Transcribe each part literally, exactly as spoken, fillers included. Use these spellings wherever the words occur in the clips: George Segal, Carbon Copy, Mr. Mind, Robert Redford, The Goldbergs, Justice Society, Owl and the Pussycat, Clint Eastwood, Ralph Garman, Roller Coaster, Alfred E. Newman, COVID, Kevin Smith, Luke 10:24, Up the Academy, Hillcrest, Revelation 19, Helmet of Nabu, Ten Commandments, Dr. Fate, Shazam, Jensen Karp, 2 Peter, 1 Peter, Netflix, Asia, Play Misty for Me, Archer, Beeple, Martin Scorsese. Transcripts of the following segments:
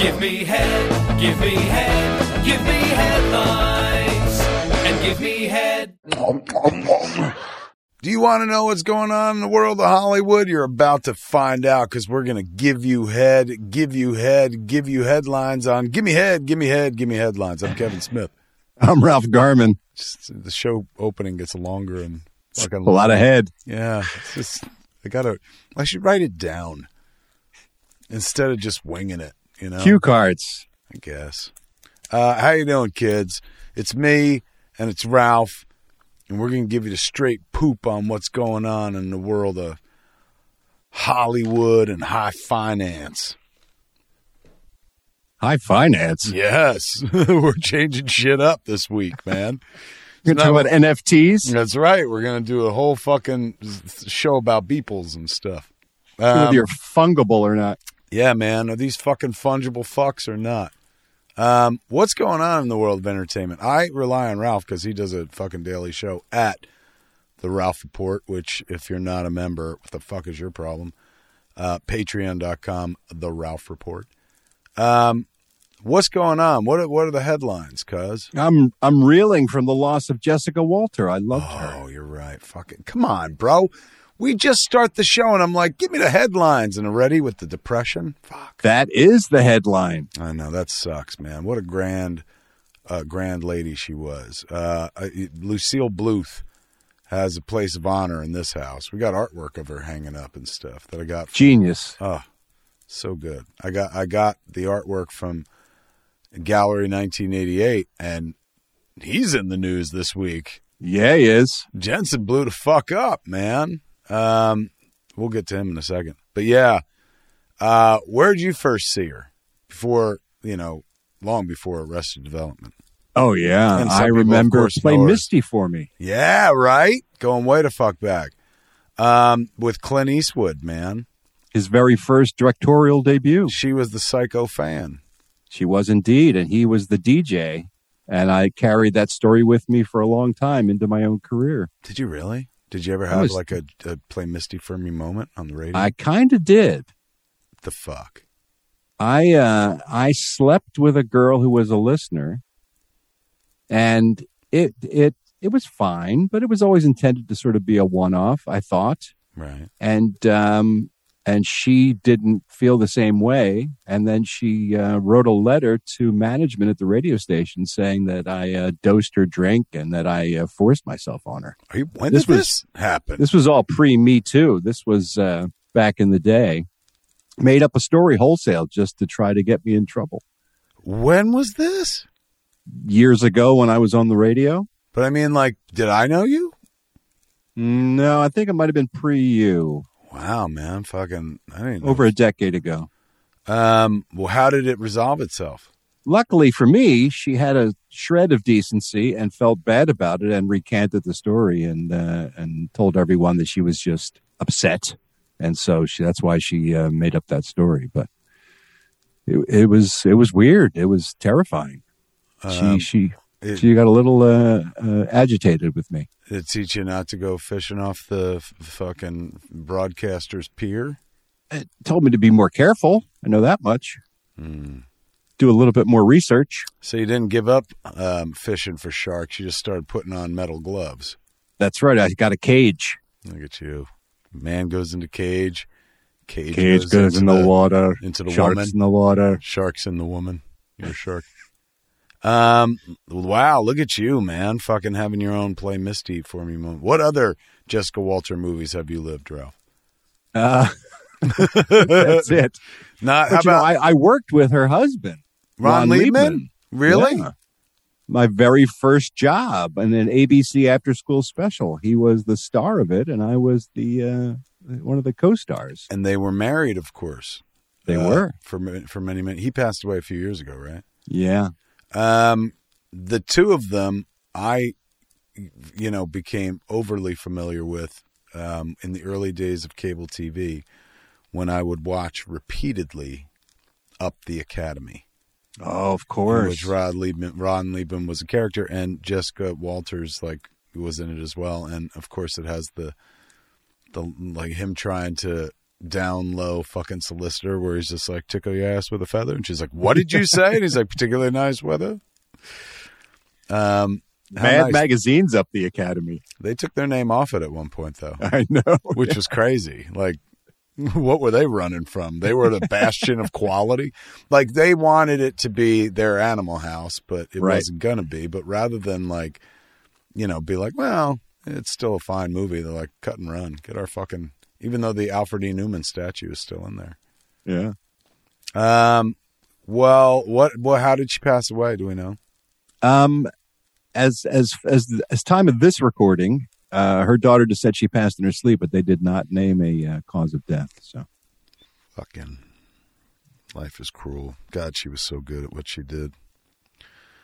Give me head, give me head, give me headlines, and give me head. Do you want to know what's going on in the world of Hollywood? You're about to find out because we're going to give you head, give you head, give you headlines on Give Me Head, Give Me Head, Give Me Headlines. I'm Kevin Smith. I'm Ralph Garman. Just, the show opening gets longer and fucking a lot of head. Yeah. It's just, I got to, I should write it down instead of just winging it, you know? Cue cards. I guess. Uh, how you doing, kids? It's me and it's Ralph. And we're going to give you the straight poop on what's going on in the world of Hollywood and high finance. High finance? Yes. We're changing shit up this week, man. You're going to talk about N F Ts? That's right. We're going to do a whole fucking show about Beeples and stuff. Um, whether you're fungible or not. Yeah, man. Are these fucking fungible fucks or not? Um, what's going on in the world of entertainment? I rely on Ralph because he does a fucking daily show at the Ralph Report, which if you're not a member, what the fuck is your problem? Uh, patreon dot com, the Ralph Report. Um, what's going on? What are, what are the headlines? Cuz I'm, I'm reeling from the loss of Jessica Walter. I loved oh, her. Oh, you're right. Fucking come on, bro. We just start the show, and I'm like, give me the headlines. And already with the depression, fuck. That is the headline. I know. That sucks, man. What a grand uh, grand lady she was. Uh, Lucille Bluth has a place of honor in this house. We got artwork of her hanging up and stuff that I got. From, Genius. Oh, so good. I got I got the artwork from Gallery nineteen eighty-eight, and he's in the news this week. Yeah, he is. Jensen blew the fuck up, man. Um, we'll get to him in a second, but yeah, uh, where'd you first see her before, you know, long before Arrested Development? Oh yeah. I remember Play Misty for Me. Yeah. Right. Going way to fuck back. Um, with Clint Eastwood, man, his very first directorial debut. She was the psycho fan. She was indeed. And he was the D J. And I carried that story with me for a long time into my own career. Did you really? Did you ever have was, like a, a Play Misty for Me moment on the radio? I kind of did. The fuck? I uh, I slept with a girl who was a listener, and it it it was fine, but it was always intended to sort of be a one-off, I thought. Right. And um and she didn't feel the same way, and then she uh, wrote a letter to management at the radio station saying that I uh, dosed her drink and that I uh, forced myself on her. Are you, when this did was, this happen? This was all pre-Me Too. This was uh, back in the day. Made up a story wholesale just to try to get me in trouble. When was this? Years ago when I was on the radio. But I mean, like, did I know you? No, I think it might have been pre-you. Wow, man, fucking, I didn't know. Over a decade ago. Um, well, how did it resolve itself? Luckily for me, she had a shred of decency and felt bad about it and recanted the story and uh, and told everyone that she was just upset. And so she, that's why she uh, made up that story. But it, it was it was weird. It was terrifying. Um, she she it, she got a little uh, uh, agitated with me. Did it teach you not to go fishing off the f- fucking broadcaster's pier? It told me to be more careful. I know that much. Mm. Do a little bit more research. So you didn't give up um, fishing for sharks. You just started putting on metal gloves. That's right. I got a cage. Look at you. Man goes into cage. Cage, cage goes, goes in the, the water. Into the sharks woman. in the water. Sharks in the woman. You're a shark. Um, wow, look at you, man. Fucking having your own Play Misty for Me moment. What other Jessica Walter movies have you lived, Ralph? Uh, that's it. Not, how about, you know, I, I worked with her husband, Ron, Ron Leibman? Leibman. Really? Yeah. My very first job in an A B C after school special. He was the star of it, and I was the uh, one of the co-stars. And they were married, of course. They uh, were. For, for many, many. He passed away a few years ago, right? Yeah. Um, the two of them, I, you know, became overly familiar with, um, in the early days of cable T V when I would watch repeatedly Up the Academy. Oh, of course. In which Ron Liebman, Ron Liebman was a character, and Jessica Walters, like, was in it as well. And of course it has the, the, like him trying to down low fucking solicitor where he's just like, tickle your ass with a feather. And she's like, what did you say? And he's like, particularly nice weather. Um, Mad nice. Magazine's Up the Academy. They took their name off it at one point, though. I know. Which yeah. was crazy. Like, what were they running from? They were the bastion of quality. Like, they wanted it to be their Animal House, but it right. wasn't going to be. But rather than, like, you know, be like, well, it's still a fine movie. They're like, cut and run. Get our fucking... Even though the Alfred E. Newman statue is still in there. Yeah. Um. Well, what? Well, how did she pass away? Do we know? Um. As as as as time of this recording, uh, her daughter just said she passed in her sleep, but they did not name a uh, cause of death. So, fucking life is cruel. God, she was so good at what she did.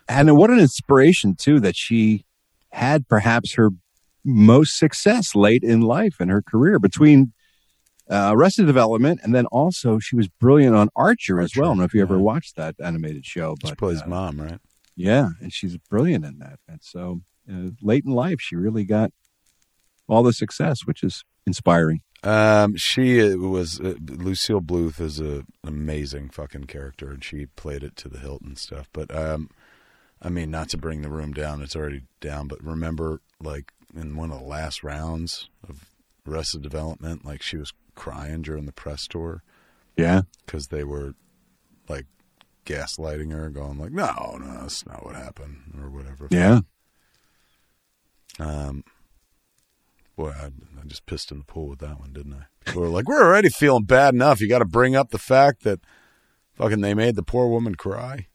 And what an inspiration too that she had, perhaps her most success late in life in her career between uh, Arrested Development, and then also she was brilliant on Archer, Archer as well. I don't know if you yeah. ever watched that animated show. But, she plays uh, mom, right? Yeah, and she's brilliant in that. And so uh, late in life, she really got all the success, which is inspiring. Um, she was, uh, Lucille Bluth is an amazing fucking character, and she played it to the hilt and stuff. But, um, I mean, not to bring the room down, it's already down, but remember, like, in one of the last rounds of Arrested Development, like, she was crying during the press tour. Yeah. Because they were, like, gaslighting her, going like, no, no, that's not what happened, or whatever. Yeah. Um. Boy, I, I just pissed in the pool with that one, didn't I? People were like, we're already feeling bad enough. You got to bring up the fact that fucking they made the poor woman cry.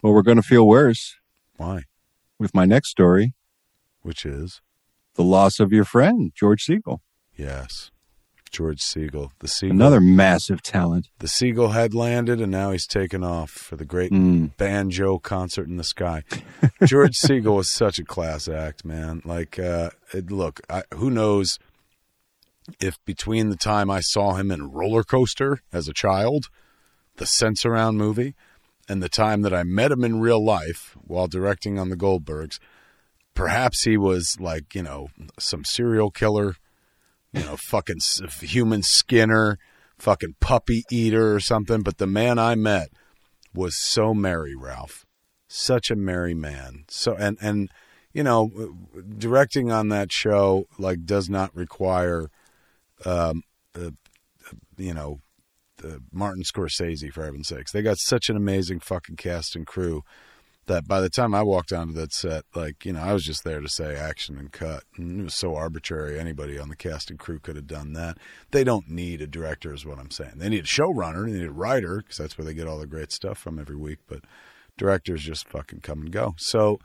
Well, we're going to feel worse. Why? With my next story. Which is? The loss of your friend, George Segal. Yes. George Segal. The Segal. Another massive talent. The Segal had landed, and now he's taken off for the great mm. banjo concert in the sky. George Segal was such a class act, man. Like, uh, it, look, I, who knows if between the time I saw him in Roller Coaster as a child, the Sense-Around movie, and the time that I met him in real life while directing on The Goldbergs, perhaps he was like, you know, some serial killer, you know, fucking human skinner, fucking puppy eater or something. But the man I met was so merry, Ralph. Such a merry man. So, and, and, you know, directing on that show, like, does not require, um, uh, you know, uh, Martin Scorsese, for heaven's sakes. They got such an amazing fucking cast and crew that by the time I walked onto that set, like, you know, I was just there to say action and cut. And it was so arbitrary. Anybody on the cast and crew could have done that. They don't need a director is what I'm saying. They need a showrunner. They need a writer, because that's where they get all the great stuff from every week. But directors just fucking come and go. So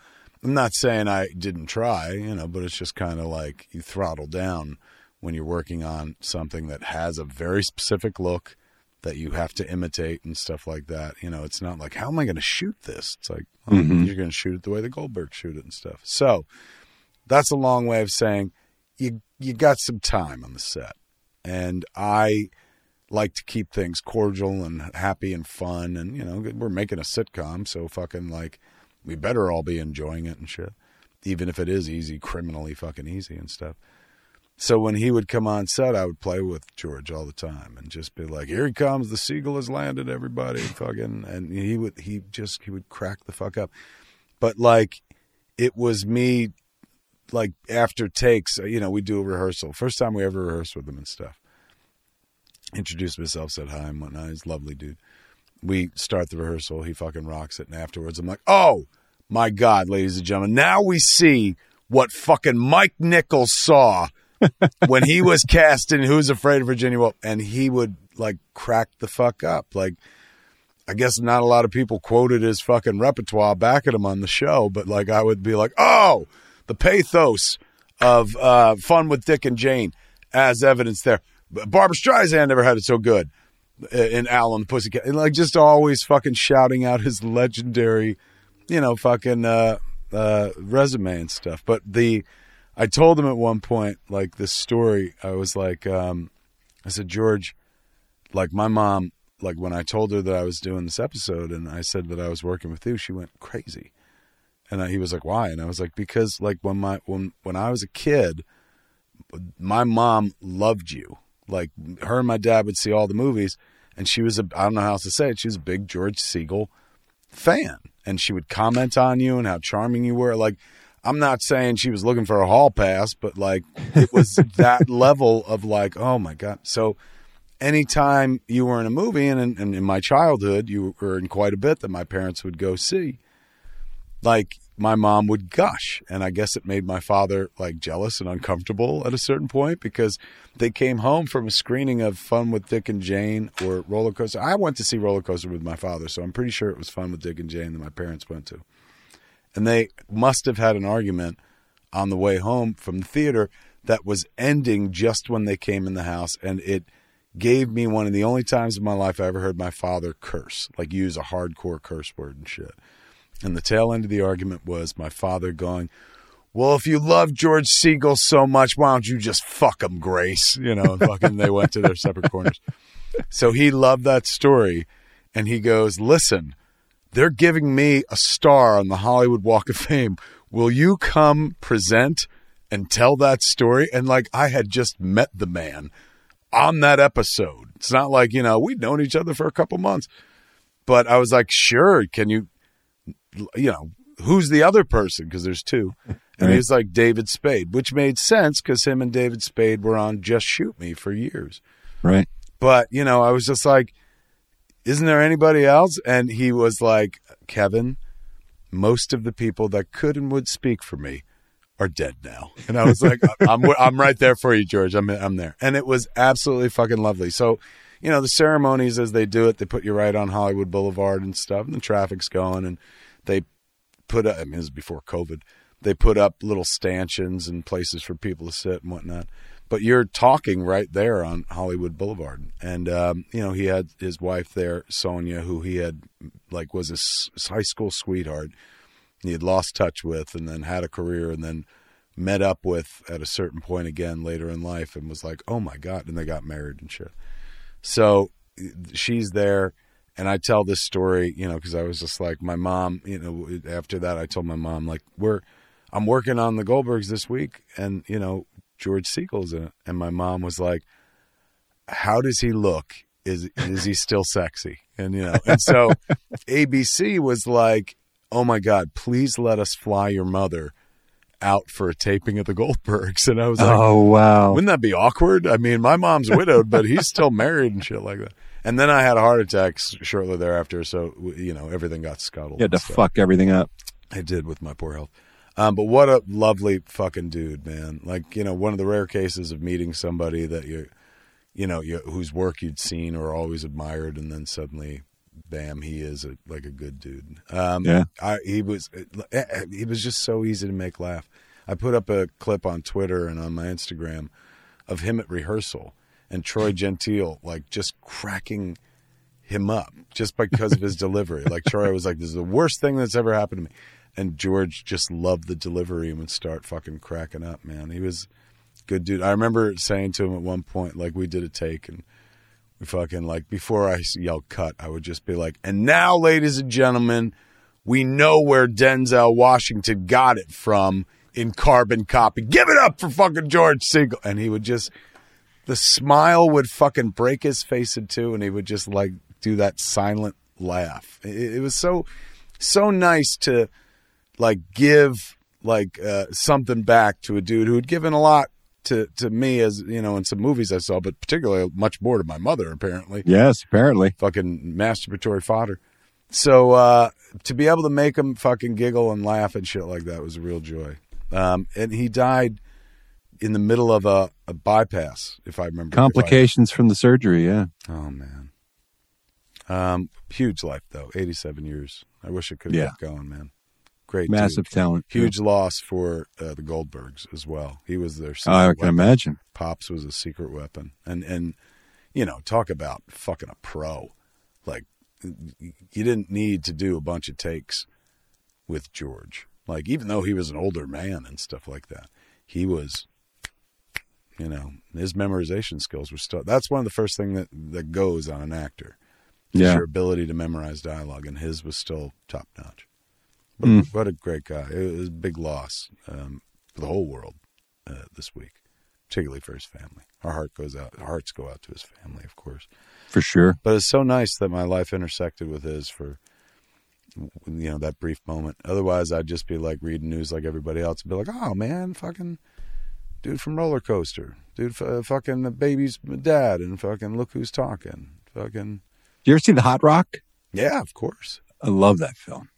I'm not saying I didn't try, you know, but it's just kind of like you throttle down when you're working on something that has a very specific look that you have to imitate and stuff like that. You know, it's not like, how am I going to shoot this? It's like, oh, mm-hmm. you're going to shoot it the way the Goldbergs shoot it and stuff. So that's a long way of saying you, you got some time on the set. And I like to keep things cordial and happy and fun. And, you know, we're making a sitcom, so fucking, like, we better all be enjoying it and shit, even if it is easy, criminally fucking easy and stuff. So when he would come on set, I would play with George all the time and just be like, here he comes, the Segal has landed, everybody, fucking. And he would, he just, he would crack the fuck up. But, like, it was me, like, after takes, you know, we do a rehearsal. First time we ever rehearsed with him and stuff. Introduced myself, said hi and whatnot. He's a lovely dude. We start the rehearsal. He fucking rocks it. And afterwards, I'm like, oh, my God, ladies and gentlemen, now we see what fucking Mike Nichols saw when he was cast in Who's Afraid of Virginia Woolf, and he would, like, crack the fuck up. Like, I guess not a lot of people quoted his fucking repertoire back at him on the show, but, like, I would be like, oh, the pathos of uh, Fun with Dick and Jane as evidence there. Barbra Streisand never had it so good in Owl and the Pussycat. And, like, just always fucking shouting out his legendary, you know, fucking uh, uh, resume and stuff. But the... I told him at one point, like, this story. I was like, um, I said, George, like, my mom, like, when I told her that I was doing this episode and I said that I was working with you, she went crazy. And I, he was like, why? And I was like, because, like, when my when when I was a kid, my mom loved you. Like, her and my dad would see all the movies, and she was a, I don't know how else to say it, she was a big George Segal fan. And she would comment on you and how charming you were. Like, I'm not saying she was looking for a hall pass, but, like, it was that level of, like, oh, my God. So anytime you were in a movie, and in, and in my childhood, you were in quite a bit that my parents would go see, like, my mom would gush. And I guess it made my father, like, jealous and uncomfortable at a certain point, because they came home from a screening of Fun with Dick and Jane or Roller Coaster. I went to see Roller Coaster with my father, so I'm pretty sure it was Fun with Dick and Jane that my parents went to. And they must have had an argument on the way home from the theater that was ending just when they came in the house. And it gave me one of the only times in my life I ever heard my father curse, like use a hardcore curse word and shit. And the tail end of the argument was my father going, well, if you love George Segal so much, why don't you just fuck him, Grace? You know, and fucking they went to their separate corners. So he loved that story. And he goes, listen, they're giving me a star on the Hollywood Walk of Fame. Will you come present and tell that story? And, like, I had just met the man on that episode. It's not like, you know, we'd known each other for a couple months. But I was like, sure, can you... you know, who's the other person? Because there's two. And he was like, David Spade, which made sense because him and David Spade were on Just Shoot Me for years. Right. But, you know, I was just like, isn't there anybody else? And he was like, Kevin, most of the people that could and would speak for me are dead now. And I was like, I'm I'm right there for you, George. I'm I'm there. And it was absolutely fucking lovely. So, you know, the ceremonies as they do it, they put you right on Hollywood Boulevard and stuff, and the traffic's going, and they put up, I mean, this is before COVID, they put up little stanchions and places for people to sit and whatnot. But you're talking right there on Hollywood Boulevard. And, um, you know, he had his wife there, Sonia, who he had, like, was his high school sweetheart. He had lost touch with, and then had a career, and then met up with at a certain point again later in life, and was like, oh, my God. And they got married and shit. So she's there. And I tell this story, you know, because I was just like, my mom, you know, after that, I told my mom, like, we're, I'm working on The Goldbergs this week, and, you know, George Segal's in it. And my mom was like, how does he look? Is is he still sexy? And, you know, and so A B C was like, oh, my God, please let us fly your mother out for a taping of The Goldbergs. And I was like, oh, wow. Wouldn't that be awkward? I mean, my mom's widowed, but he's still married and shit like that. And then I had a heart attack shortly thereafter, so, you know, everything got scuttled. You had to fuck everything up. I did with my poor health. Um, but what a lovely fucking dude, man. Like, you know, one of the rare cases of meeting somebody that you, you know, you, whose work you'd seen or always admired, and then suddenly, bam, he is a, like a good dude. Um, yeah. I, he was, he was just so easy to make laugh. I put up a clip on Twitter and on my Instagram of him at rehearsal. And Troy Gentile, like, just cracking him up just because of his delivery. Like, Troy was like, this is the worst thing that's ever happened to me. And George just loved the delivery and would start fucking cracking up, man. He was a good dude. I remember saying to him at one point, like, we did a take, and we fucking, like, before I yelled cut, I would just be like, and now, ladies and gentlemen, we know where Denzel Washington got it from in Carbon Copy. Give it up for fucking George Segal. And he would just... the smile would fucking break his face in two, and he would just, like, do that silent laugh. It, it was so, so nice to, like, give, like, uh, something back to a dude who had given a lot to, to me, as, you know, in some movies I saw, but particularly much more to my mother, apparently. Yes, apparently. Fucking masturbatory fodder. So uh, to be able to make him fucking giggle and laugh and shit like that was a real joy. Um, and he died in the middle of a, a bypass, if I remember. Complications I, from the surgery, yeah. Oh, man. Um, huge life, though. eighty-seven years. I wish it could have yeah. kept going, man. Great. Massive dude. Talent. Huge yeah. loss for uh, the Goldbergs as well. He was their secret oh, I can weapon. Imagine. Pops was a secret weapon. And, and, you know, talk about fucking a pro. Like, you didn't need to do a bunch of takes with George. Like, even though he was an older man and stuff like that, he was... you know, his memorization skills were still... that's one of the first thing that, that goes on an actor. Yeah. Your ability to memorize dialogue, and his was still top-notch. But mm. what a great guy. It was a big loss um, for the whole world uh, this week. particularly for his family. Our heart goes out. Our hearts go out to his family, of course. For sure. But it's so nice that my life intersected with his for, you know, that brief moment. Otherwise, I'd just be like reading news like everybody else and be like, oh, man, fucking dude from Roller Coaster. Dude, uh, fucking the baby's dad and fucking Look Who's Talking. Fucking. You ever see The Hot Rock? Yeah, of course. I love that film.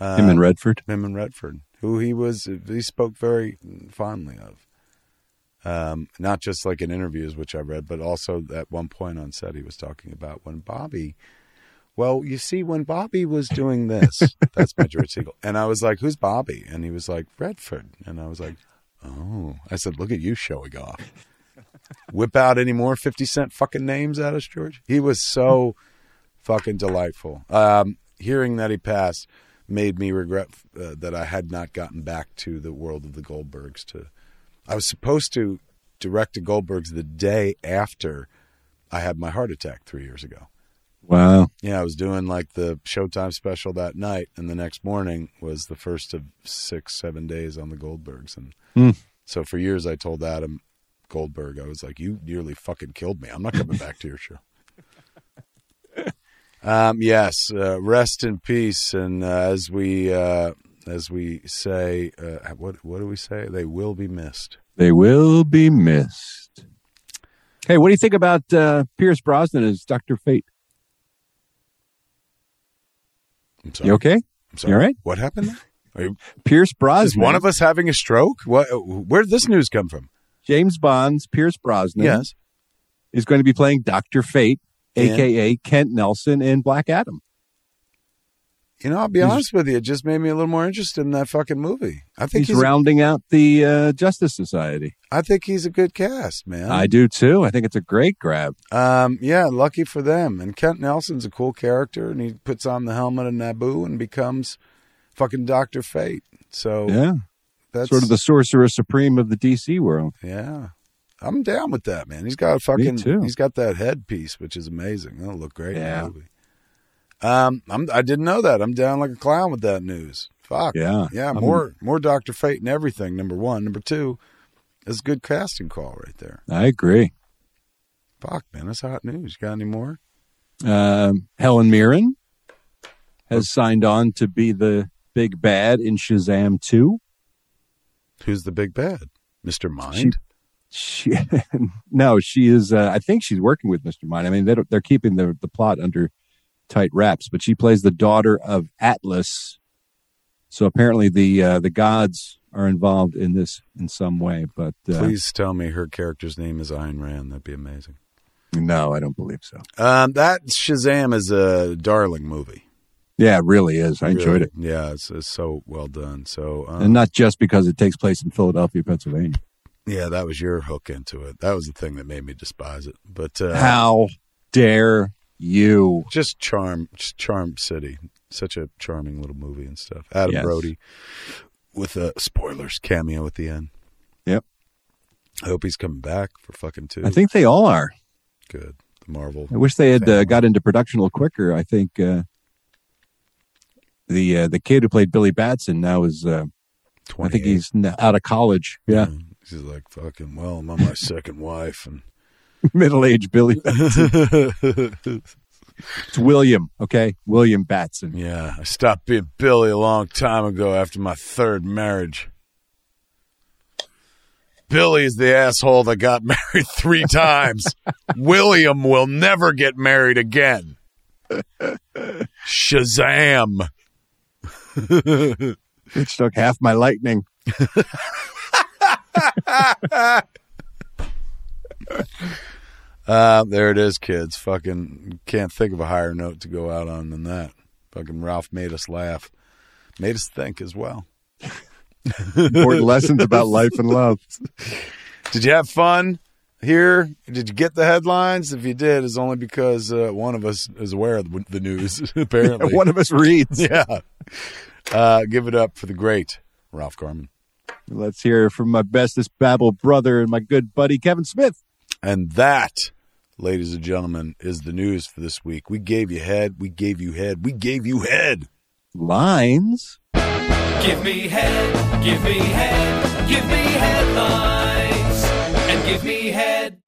Uh, him and Redford. Him and Redford, who he was, he spoke very fondly of. Um, not just like in interviews, which I read, but also at one point on set, he was talking about when Bobby, well, you see, when Bobby was doing this, that's my George Segal. And I was like, who's Bobby? And he was like, Redford. And I was like, oh, I said, look at you showing off. Whip out any more fifty cent fucking names at us, George. He was so fucking delightful. Um, hearing that he passed made me regret uh, that I had not gotten back to the world of the Goldbergs. To, I was supposed to direct the Goldbergs the day after I had my heart attack three years ago. Wow. Yeah, I was doing like the Showtime special that night, and the next morning was the first of six, seven days on the Goldbergs. And mm. so for years I told Adam Goldberg, I was like, you nearly fucking killed me. I'm not coming back to your show. Um, yes, uh, rest in peace. And uh, as we uh, as we say, uh, what what do we say? They will be missed. They will be missed. Hey, what do you think about uh, Pierce Brosnan as Doctor Fate? I'm sorry. You okay? I'm sorry. You all right? What happened there? Are you... Pierce Brosnan. Is one of us having a stroke? What? Where did this news come from? James Bond's Pierce Brosnan yes. is going to be playing Doctor Fate, a k a. Kent Nelson in Black Adam. You know, I'll be he's, honest with you. It just made me a little more interested in that fucking movie. I think he's, he's rounding out the uh, Justice Society. I think he's a good cast, man. I do, too. I think it's a great grab. Um, yeah, lucky for them. And Kent Nelson's a cool character, and he puts on the helmet of Naboo and becomes fucking Doctor Fate. So yeah, that's sort of the Sorcerer Supreme of the D C world. Yeah. I'm down with that, man. He's got a fucking, he's got that headpiece, which is amazing. That'll look great yeah. in the movie. Um, I'm, I didn't know that. I'm down like a clown with that news. Fuck. Yeah. Yeah. More, I'm, more Doctor Fate and everything. Number one. Number two, that's a good casting call right there. I agree. Fuck, man. That's hot news. You got any more? Um, Helen Mirren has What's... signed on to be the big bad in Shazam two. Who's the big bad? Mister Mind? She... She, no, she is. Uh, I think she's working with Mister Mind. I mean, they don't, they're keeping the the plot under tight wraps. But she plays the daughter of Atlas, so apparently the uh, the gods are involved in this in some way. But uh, please tell me her character's name is Ayn Rand. That'd be amazing. No, I don't believe so. Um, that Shazam is a darling movie. Yeah, it really is. I really enjoyed it. Yeah, it's, it's so well done. So, um, and not just because it takes place in Philadelphia, Pennsylvania. Yeah, that was your hook into it. That was the thing that made me despise it. But uh, how dare you? Just charm, just charm city. Such a charming little movie and stuff. Adam yes. Brody with a spoilers cameo at the end. Yep. I hope he's coming back for fucking two. I think they all are. Good. The Marvel. I wish they had uh, got into production a little quicker. I think uh, the uh, the kid who played Billy Batson now is. Uh, I think he's out of college. Yeah. yeah. She's like, fucking, well, I'm on my second wife. And middle-aged Billy Batson. It's William, okay? William Batson. Yeah, I stopped being Billy a long time ago after my third marriage. Billy's the asshole that got married three times. William will never get married again. Shazam. It took half my lightning. uh, there it is, kids. Fucking can't think of a higher note to go out on than that. Fucking Ralph made us laugh, made us think as well. Important lessons about life and love. Did you have fun here? Did you get the headlines? If you did, it's only because uh, one of us is aware of the news. Apparently, yeah, one of us reads. Yeah, uh, give it up for the great Ralph Garman. Let's hear from my bestest Babel brother and my good buddy, Kevin Smith. And that, ladies and gentlemen, is the news for this week. We gave you head. We gave you head. We gave you head. Lines. Give me head. Give me head. Give me headlines. Give me head.